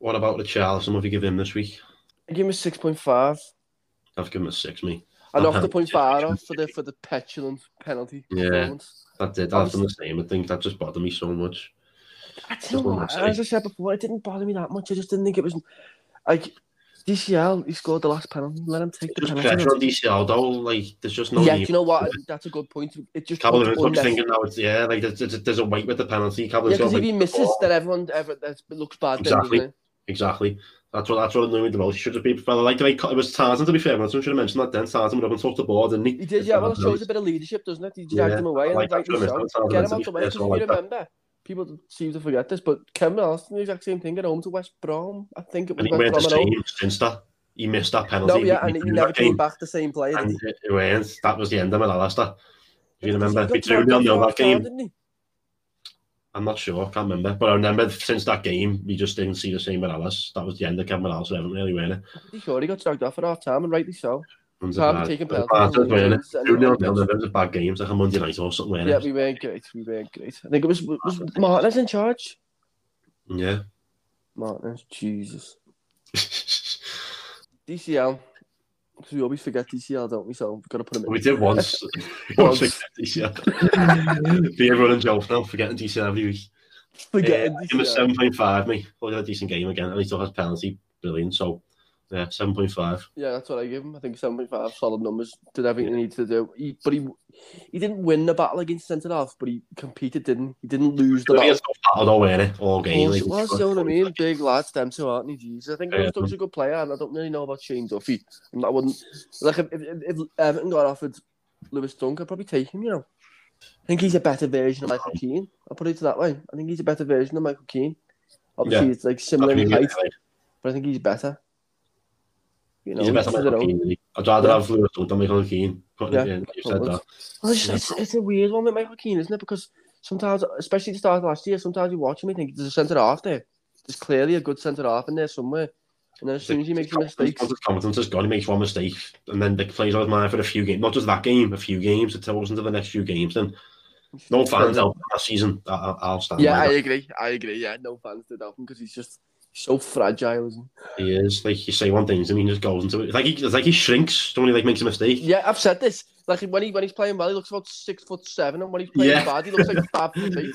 What about Richarlison? What have you given him this week? I gave him a 6.5. I've given him a 6, me. I knocked the 0.5 off for the petulant penalty. Yeah, that did. I've done the same. I think that just bothered me so much. As I said before, it didn't bother me that much. I just didn't think it was like DCL. He scored the last penalty. Let him take the penalty. Pressure on DCL though. Like there's just no. Yeah, need. You know what? That's a good point. It just. Calvert-Lewin's thinking now. Like there's a weight with the penalty. Because if he misses, then everyone looks bad. Exactly. Then, exactly. That's what annoyed me the most. He should have been fella. Like it was Townsend to be fair. I should have mentioned that then. Townsend would have took the ball, didn't he? He did. Yeah. Well, it shows a bit of leadership, doesn't it? He dragged him away. Get him out the way. Because if you remember. People seem to forget this, but Kevin Alston, the exact same thing at home to West Brom. I think it was West Brom at home. He missed that penalty. He never came back the same player. That was the end of it, Alistair. If you remember, we 2-0 that game. I'm not sure, I can't remember. But I remember since that game, we just didn't see the same with Alice. That was the end of Kevin Alston, haven't really, weren't it? I'm pretty sure he got dragged off at half time, and rightly so. It was a bad game, like a Monday night or something. Wasn't it? Yeah, we weren't great. I think it was Martinez in charge. Yeah, Martinez, Jesus. DCL, because we always forget DCL, don't we? So we've got to put him in. We did once. DCL. Be everyone in jail now, forgetting DCL every week. Forgetting DCL. Give him a 7.5, mate. Probably had a decent game again, and he still has penalty. Brilliant, so. Yeah, 7.5. Yeah, that's what I gave him. I think 7.5, solid numbers. Did everything he needed to do. He didn't win the battle against centre-half, but he competed, didn't he? Didn't lose the battle. All game. Of course, you know what I mean? Big lads, them two, aren't they? Jesus, I think Dunk's a good player, and I don't really know about Shane Duffy. I wouldn't... Like, if Everton got offered Lewis Dunk, I'd probably take him, you know. I think he's a better version of Michael Keane. I'll put it that way. I think he's a better version of Michael Keane. Obviously, it's, like, similar in height, but I think he's better. You know, I'd rather have Lewis Dunk than Michael Keane. It's a weird one with Michael Keane, isn't it? Because sometimes, especially the start of last year, sometimes you watch him and think there's a centre-half there. There's clearly a good centre-half in there somewhere. And then as soon as he makes a mistake... Once his confidence is gone, he makes one mistake. And then Dick plays out of mind for a few games. Not just that game, a few games. It goes into the next few games. Then no fans helped him last season. I'll stand by that. I agree. Yeah, no fans did help him because he's just... He's so fragile, isn't he? He is. Like, you say one thing, and he just goes into it. It's like he shrinks when he makes a mistake. Yeah, I've said this. Like, when he's playing well, he looks about 6'7", and when he's playing bad, he looks like 5'8".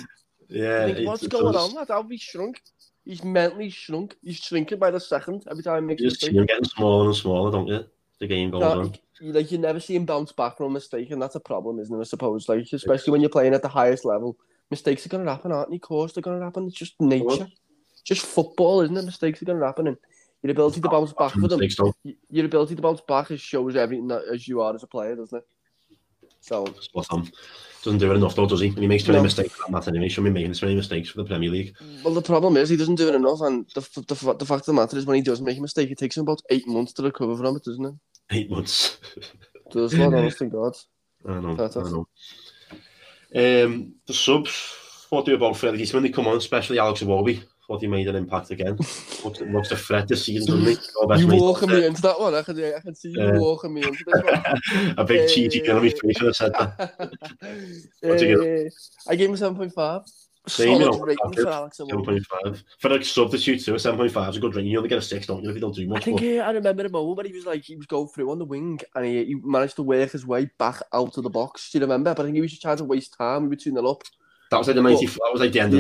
Yeah. You think, what's going on, lad? How have we shrunk? He's mentally shrunk. He's shrinking by the second every time he makes a mistake. You're getting smaller and smaller, don't you? The game goes on. Like, you never see him bounce back from a mistake, and that's a problem, isn't it, I suppose? Like, especially when you're playing at the highest level. Mistakes are going to happen, aren't they? Of course they're going to happen. It's just nature. Just football, isn't it? Mistakes are going to happen, and your ability to bounce back for them, your ability to bounce back, it shows everything that, as you are as a player, doesn't it? So spot on. Doesn't do it enough, though, does he? When he makes too many mistakes, that anyway, he shouldn't be making so many mistakes for the Premier League. Well, the problem is he doesn't do it enough, and the fact of the matter is, when he does make a mistake, it takes him about 8 months to recover from it, doesn't it? 8 months. Does not, honest to God. I know. The subs. What do you about Freddie Keaton when they come on, especially Alex Iwobi? Thought he made an impact again. Looks a threat this season, doesn't he? You walking me into that one. I can see you walking me into this one. A big cheeky gun on my face when I said that. I gave him a 7.5. Same, for Alex. 7.5. For a substitute too, a 7.5 is a good rating. You only get a 6, don't you, if you don't do much. I think I remember a moment when he was going through on the wing and he managed to work his way back out of the box. Do you remember? But I think he was just trying to waste time. We were 2-0 up. That was like the 94. That was like the end of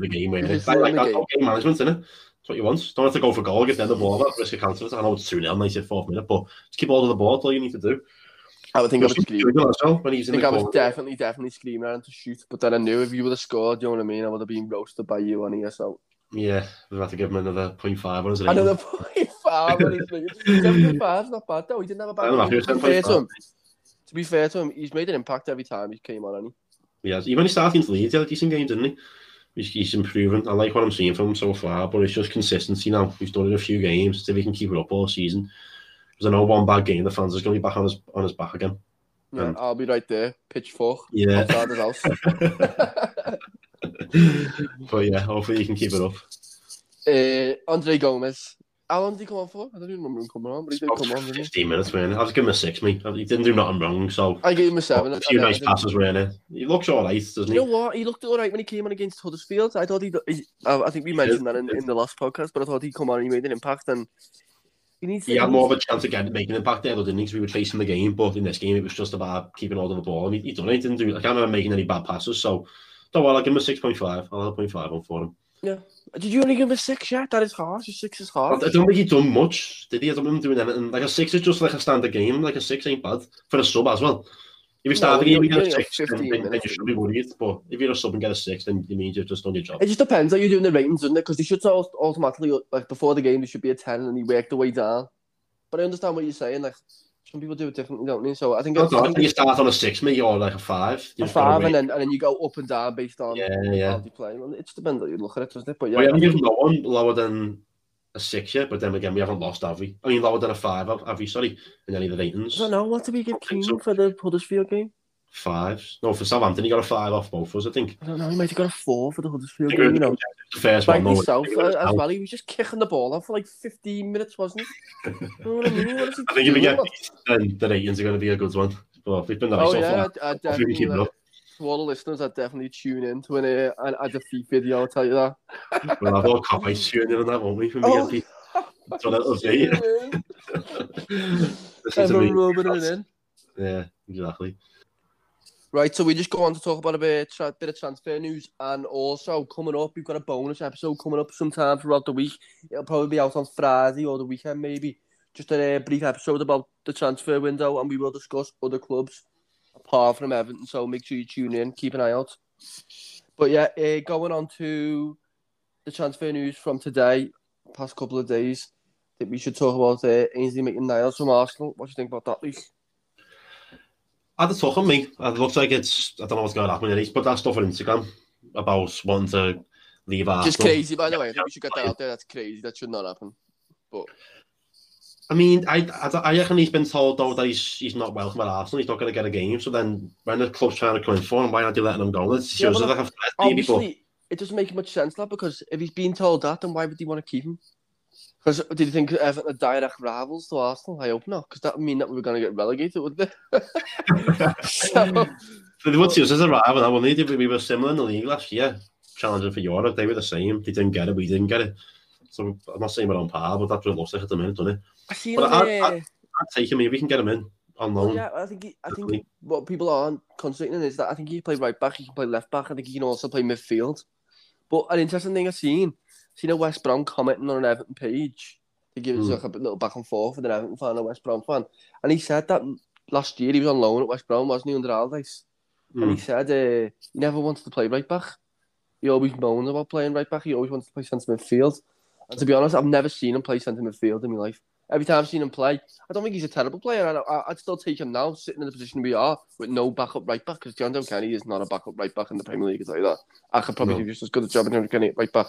the game, really. It's like that's all game management, isn't it? That's what you want. Don't have to go for goal, give them the ball, risk a counter. I know it's 2-0, 94th minute, but just keep hold of the ball. That's all you need to do. I was definitely screaming around to shoot, but then I knew if you would have scored, you know what I mean, I would have been roasted by you on here. So yeah, we'll have to give him another 0.5 on his. Another 0.5 on his. 7.5's not bad though. He didn't have a bad game. To be fair to him, he's made an impact every time he came on, hasn't he? Yeah, even when he started into Leeds, he had a decent game, didn't he? He's improving. I like what I'm seeing from him so far, but it's just consistency now. He's done it a few games. See if he can keep it up all season. Because I know one bad game, the fans are going to be back on his back again. Yeah, I'll be right there, pitchfork. Yeah. Outside his house. But yeah, hopefully he can keep it up. Andre Gomes. How long did he come on for? I don't even remember him coming on, but he did come on, didn't he? 15 minutes, weren't he? I was giving him a 6, mate. He didn't do nothing wrong, so... I gave him a 7. A few nice passes, weren't he? He looks all right, doesn't he? You know what? He looked all right when he came on against Huddersfield. I thought I think we mentioned that in the last podcast, but I thought he'd come on and he made an impact, and... He had more of a chance again to make an impact there, though, didn't he? Because we were chasing the game, but in this game, it was just about keeping hold of the ball, and he done it. I can't remember making any bad passes, so... Don't worry, I'll give him a 6.5. I'll have a 0.5 on for him. Yeah. Did you only give him a 6? Yeah, that is harsh. A 6 is harsh. I don't think he'd done much, did he? I don't remember him doing anything. Like, a 6 is just like a standard game. Like, a 6 ain't bad for a sub as well. If you start the game, you get a 6, then you should be worried. But if you're a sub and get a 6, then it means you've just done your job. It just depends how you're doing the ratings, doesn't it? Because they should automatically, like, before the game, there should be a 10, and he worked the way down. But I understand what you're saying. Like, some people do it differently, don't they? So I think... you start on a 6, mate, or like a 5. A 5, and then you go up and down based on how you play. It just depends how you look at it, doesn't it? But yeah, we haven't given no one lower than a 6 yet, but then again, we haven't lost, have we? I mean, lower than a 5, have we, sorry, in any of the ratings. I don't know, what did we give Keane for the Huddersfield game? 5s. No, for Southampton, he got a 5 off both of us, I think. I don't know, he might have got a 4 for the Huddersfield game, you know. The first one, though. As well, he was just kicking the ball out for like 15 minutes, wasn't he? You know what I mean? What is he doing? I think if we get these, then the ratings are going to be a good one. Well, we've been there so far. I definitely, keep it up. To all the listeners, I'd definitely tune in to a defeat video, I'll tell you that. Well, I've all copied tuning in on that, won't we? When we get everyone rubbing it in. Yeah, exactly. Right, so we just go on to talk about a bit of transfer news, and also coming up, we've got a bonus episode coming up sometime throughout the week. It'll probably be out on Friday or the weekend maybe. Just a brief episode about the transfer window, and we will discuss other clubs apart from Everton, so make sure you tune in, keep an eye out. But yeah, going on to the transfer news from today, past couple of days, I think we should talk about Ainsley Maitland-Niles from Arsenal. What do you think about that, Lee? I'd have talk on me. It looks like it's... I don't know what's going to happen. He's put that stuff on Instagram about wanting to leave Arsenal. Just crazy, by the way. I think we should get that out there. That's crazy. That should not happen. But... I mean, I reckon he's been told, though, that he's not welcome at Arsenal. He's not going to get a game. So then, when the club's trying to come in for him, why aren't they letting him go? It doesn't make much sense, lad, because if he's being told that, then why would he want to keep him? Because did you think Everton are direct rivals to Arsenal? I hope not, because that would mean that we were going to get relegated, wouldn't it? They would see us as a rival now, wouldn't they? We were similar in the league last year, challenging for Europe. They were the same. They didn't get it. We didn't get it. So I'm not saying we're on par, but that's what it looks like at the minute, doesn't it? I feel I'd take him. Maybe we can get him in on loan. Yeah, I think what people aren't concentrating on is that I think he can play right back, he can play left back, I think he can also play midfield. But an interesting thing I've seen a West Brom commenting on an Everton page. They give us like a little back and forth with an Everton fan and a West Brom fan. And he said that last year he was on loan at West Brom, wasn't he, under Allardyce? And he said he never wanted to play right back. He always moaned about playing right back. He always wanted to play centre midfield. And to be honest, I've never seen him play centre midfield in my life. Every time I've seen him play, I don't think he's a terrible player. I'd still take him now, sitting in the position we are, with no backup right back, because John O'Kenny is not a backup right back in the Premier League, I tell you that. I could probably do just as good a job as John O'Kenny at right back.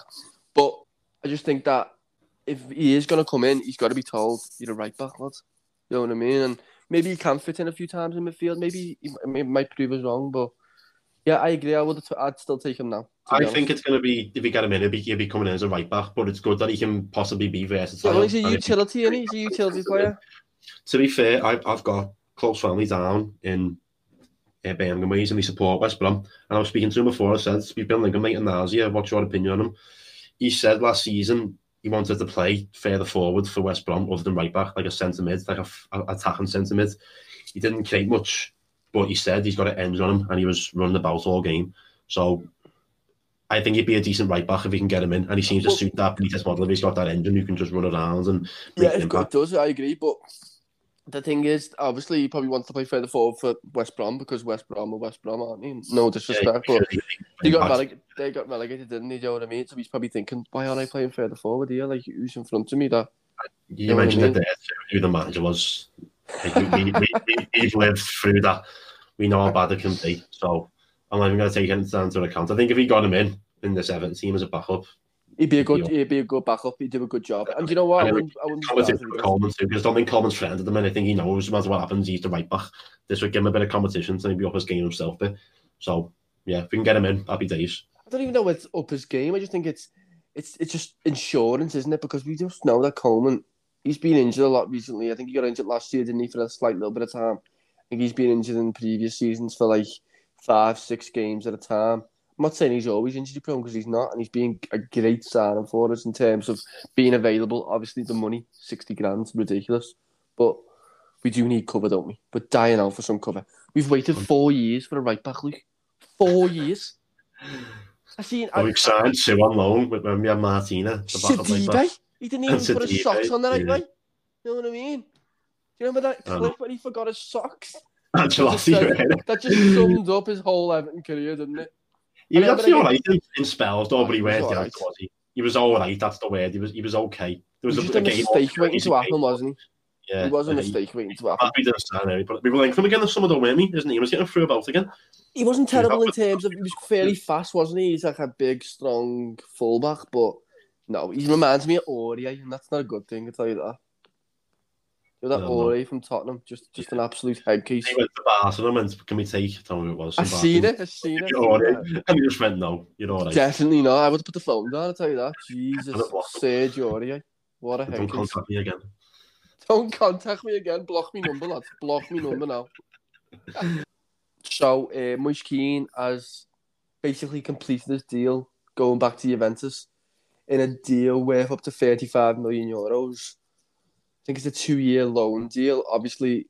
But I just think that if he is going to come in, he's got to be told, you're a right back, lad. You know what I mean? And maybe he can fit in a few times in midfield. Maybe it might prove us wrong, but yeah, I agree. I'd still take him now. I think it's going to be, if we get him in, he'll be coming in as a right-back, but it's good that he can possibly be versatile. Well, he's a utility, isn't he? He's a utility player. To be fair, I've got close family down in Birmingham Ways, and they support West Brom. And I was speaking to him before, I said, we've been linking Maitland-Niles here, what's your opinion on him? He said last season he wanted to play further forward for West Brom, other than right-back, like a centre-mid, like an attacking centre-mid. He didn't create much, but he said he's got an engine on him, and he was running about all game. So I think he'd be a decent right-back if we can get him in, and he seems to suit that Benitez model. If he's got that engine, you can just run around and... Yeah, it does, I agree, but the thing is, obviously, he probably wants to play further forward for West Brom, because West Brom, aren't he? No disrespect, but they got relegated, didn't they? Do you know what I mean? So he's probably thinking, why aren't I playing further forward here? Like, who's in front of me? You mentioned it there, who the manager was. Like, we've lived through that. We know how bad it can be, so... I'm not even going to take it into account. I think if he got him in this Everton team as a backup, he'd be a good backup. He'd do a good job. And you know what? I wouldn't competition for Coleman too, because I don't think Coleman's friend at the minute. I think he knows no matter what happens, he's the right back. This would give him a bit of competition, so he'd be up his game himself. But so yeah, if we can get him in, happy days. I don't even know it's up his game. I just think it's just insurance, isn't it? Because we just know that Coleman, he's been injured a lot recently. I think he got injured last year, didn't he, for a slight little bit of time. I think he's been injured in previous seasons for like 5-6 games at a time. I'm not saying he's always injury prone, because he's not, and he's been a great signing for us in terms of being available. Obviously, the money, 60 grand, ridiculous. But we do need cover, don't we? We're dying out for some cover. We've waited 4 years for a right back, Luke. 4 years. We've signed two on loan when we had Martina. He didn't even put his socks on the right way. You know what I mean? Do you remember that clip when he forgot his socks? That just summed up his whole Everton career, didn't it? He was actually alright in spells, though, but he weren't there, was he? He was alright, that's the word. He was okay. There was a mistake waiting to happen, wasn't he? Yeah, it was a mistake waiting to happen. We were linked him again this summer, though, weren't we? Isn't he? He was getting through about again. He wasn't terrible in terms of... He was fairly fast, wasn't he? He's like a big, strong fullback, but no, he reminds me of Aurier, and that's not a good thing, I tell you that. That Aurier from Tottenham, just an absolute headcase. He went to Barcelona and can we take? Tell me who it was. I've seen it. Aurier. And he just went, no, you're all right. Definitely not. I would put the phone down, I'll tell you that. Jesus, Serge Aurier. What a headcase. Don't contact me again. Block me number, lads. Block me number now. So, Moise Kean has basically completed his deal, going back to Juventus, in a deal worth up to €35 million. I think it's a 2-year loan deal. Obviously,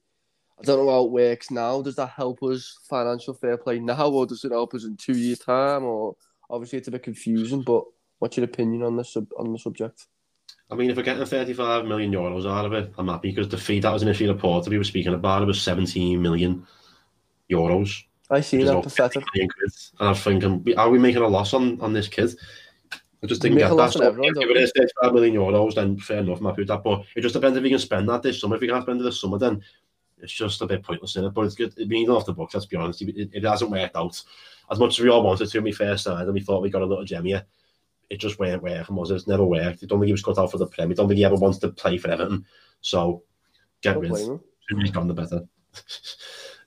I don't know how it works now. Does that help us financial fair play now, or does it help us in 2 years' time? Or obviously, it's a bit confusing. But what's your opinion on this on the subject? I mean, if we're getting €35 million out of it, I'm happy, because the fee that was initially reported we were speaking about it was €17 million. I see that, pathetic. And I'm thinking, are we making a loss on this kid? I just didn't get that. So if it is €35 million, then fair enough, I'm happy with that. But it just depends if you can spend that this summer. If you can't spend it this summer, then it's just a bit pointless, in it? But it's good. We need it off the books, let's be honest. It hasn't worked out. As much as we all wanted to in my first side, and we thought we got a little gem here, it just weren't working, was it? It's never worked. I don't think he was cut out for the Premier. I don't think he ever wants to play for Everton. So, get rid. The sooner he's gone, the better.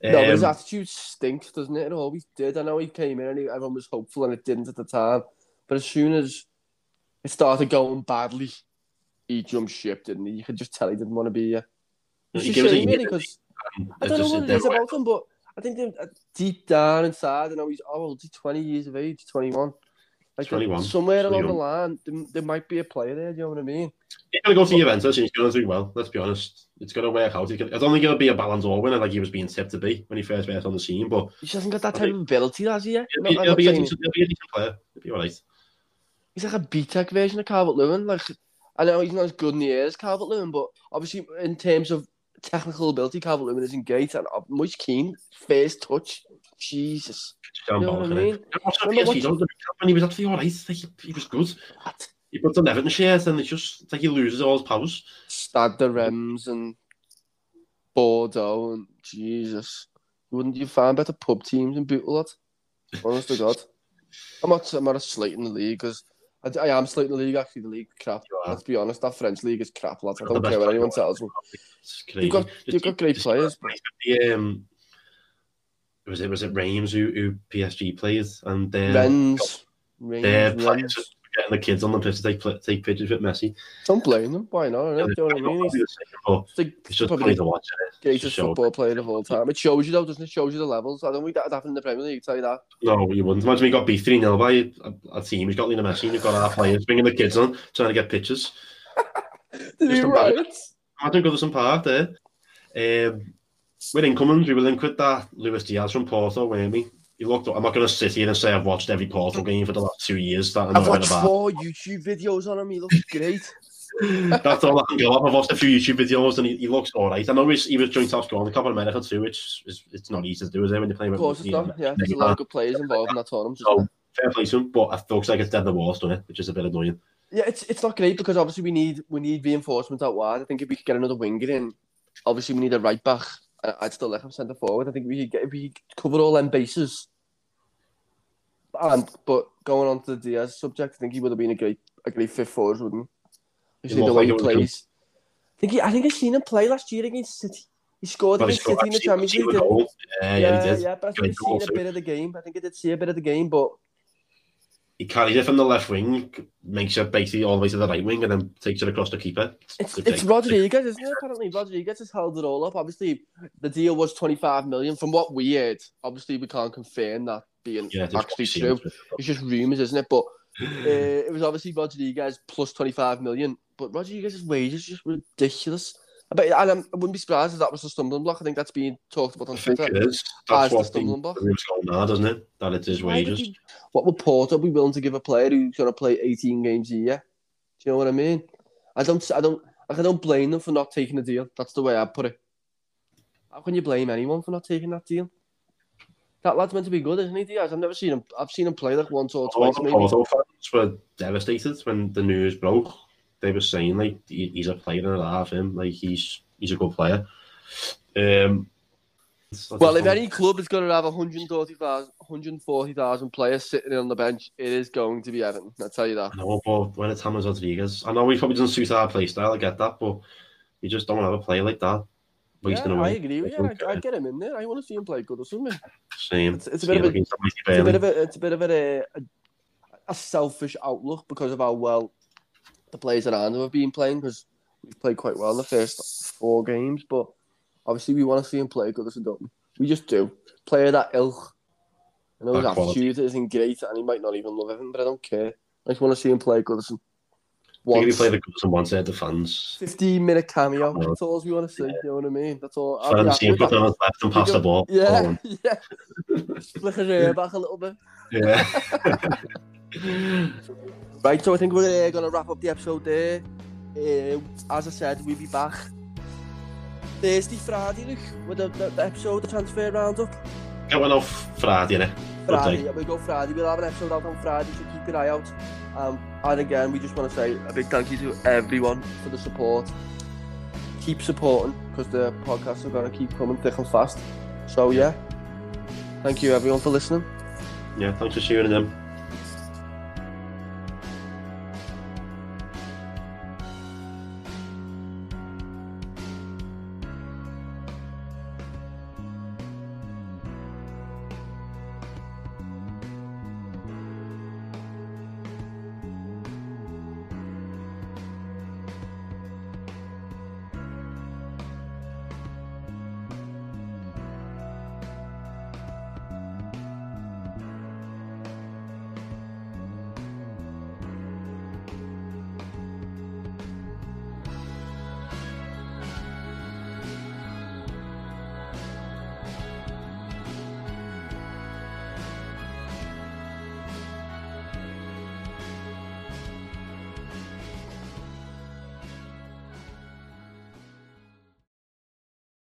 No, his attitude stinks, doesn't it? It always did. I know he came in and everyone was hopeful, and it didn't at the time. But as soon as it started going badly, he jumped ship, didn't he? You could just tell he didn't want to be here. He gives it really, because I don't know what it is about him, but I think deep down inside, I know he's 20 years of age, 21. Like somewhere along the line, there might be a player there. Do you know what I mean? He's going to go to Juventus and he's going to do well. Let's be honest. It's going to work out. I don't think he'll be a Ballon d'Or winner like he was being tipped to be when he first burst on the scene. But he hasn't got that type of ability, has he? Yet? He'll be a decent player. He'll be all right. He's like a B-Tech version of Calvert-Lewin. Like, I know he's not as good in the air as Calvert-Lewin, but obviously in terms of technical ability, Calvert-Lewin isn't great. And Moise Kean, first touch. Jesus. You know what I mean? When he was actually all right, he was good. He puts on Devonshire and it's just it's like he loses all his powers. Stad the Rems and Bordeaux and Jesus. Wouldn't you find better pub teams in Bootle? Honest to God. I'm not slating the league because I am slating the league actually. The league crap. Let's be honest, that French league is crap, lads. I don't care what anyone tells me. You've got great players. Was it Reims who PSG plays and their players are getting the kids on the pitch to take pictures with Messi. Don't blame them. Why not? Yeah, do you know what I mean? It's just funny to watch it. Greatest football player of all time. It shows you though, doesn't it? It shows you the levels. I don't think that would happen in the Premier League. Tell you that. No, you wouldn't. Imagine we got beat 3-0 by a team. We've got Lionel Messi. And we've got our players bringing the kids on, trying to get pictures. Imagine Goodison Park there. With incomings, we will then quit that Luis Díaz from Porto, weren't we? He looked up. I'm not going to sit here and say I've watched every Porto game for the last 2 years. I've watched 4 YouTube videos on him. He looks great. That's all I can go up. I've watched a few YouTube videos and he looks all right. I know he was joint top scorer in the Copa America too, which it's not easy to do, is it, when you're playing with... Of course it's not, yeah. There's a lot of good players involved in that tournament. So, fair play to him, but it looks like it's dead in the walls, doesn't it? Which is a bit annoying. Yeah, it's not great because obviously we need reinforcement out wide. I think if we could get another winger in, obviously we need a right back. I'd still like him centre forward. I think we cover all them bases. But going on to the Diaz subject, I think he would have been a great fit for us, wouldn't he? The way he plays. I think I've seen him play last year against City. He scored against City in the Champions League. Yeah, but I think I've seen a bit of the game. I think I did see a bit of the game, but he carries it from the left wing, makes it basically all the way to the right wing, and then takes it across the keeper. It's Rodríguez, isn't it? Apparently, Rodríguez has held it all up. Obviously, the deal was 25 million. From what we heard, obviously, we can't confirm that being actually true. It's just rumours, isn't it? But it was obviously Rodríguez plus 25 million. But Rodríguez's wages just ridiculous. I wouldn't be surprised if that was the stumbling block. I think that's being talked about on Twitter. I think it is. That's what the stumbling block is going on, doesn't it? That it is wages. What would Porto be willing to give a player who's going to play 18 games a year? Do you know what I mean? I don't blame them for not taking the deal. That's the way I put it. How can you blame anyone for not taking that deal? That lad's meant to be good, isn't he, Diaz? I've never seen him. I've seen him play like once or twice. A lot of Porto fans were devastated when the news broke. They were saying like he's a player and a half him, like he's a good player. Well, if any club is going to have 140,000 players sitting on the bench, it is going to be Everton. I'll tell you that. I know, but when it's James Rodríguez, I know he probably doesn't suit our play style. I get that, but you just don't have a player like that wasting away. I agree with you. I get him in there. I want to see him play good or something. Same. It's a bit of a selfish outlook because of how well the players at Orlando have been playing, because we've played quite well the first 4 games, but obviously we want to see him play good, don't we? We just do. Player that ilk. I know his attitude isn't great and he might not even love him, but I don't care. I just want to see him play Goodison. Maybe play the Goodison once at the fans. 15-minute cameo. That's all we want to see. Yeah. You know what I mean? That's all. So I see him put on his left and pass the ball. Yeah, yeah. Flick his hair back a little bit. Yeah. Right, so I think we're going to wrap up the episode there. As I said, we'll be back Thursday, Friday, Luke, with the episode, the transfer roundup. Going off Friday, innit? Friday, yeah, we'll go Friday. We'll have an episode out on Friday, so keep your eye out. And again, we just want to say a big thank you to everyone for the support. Keep supporting, because the podcasts are going to keep coming thick and fast. So, yeah, thank you everyone for listening. Yeah, thanks for sharing them.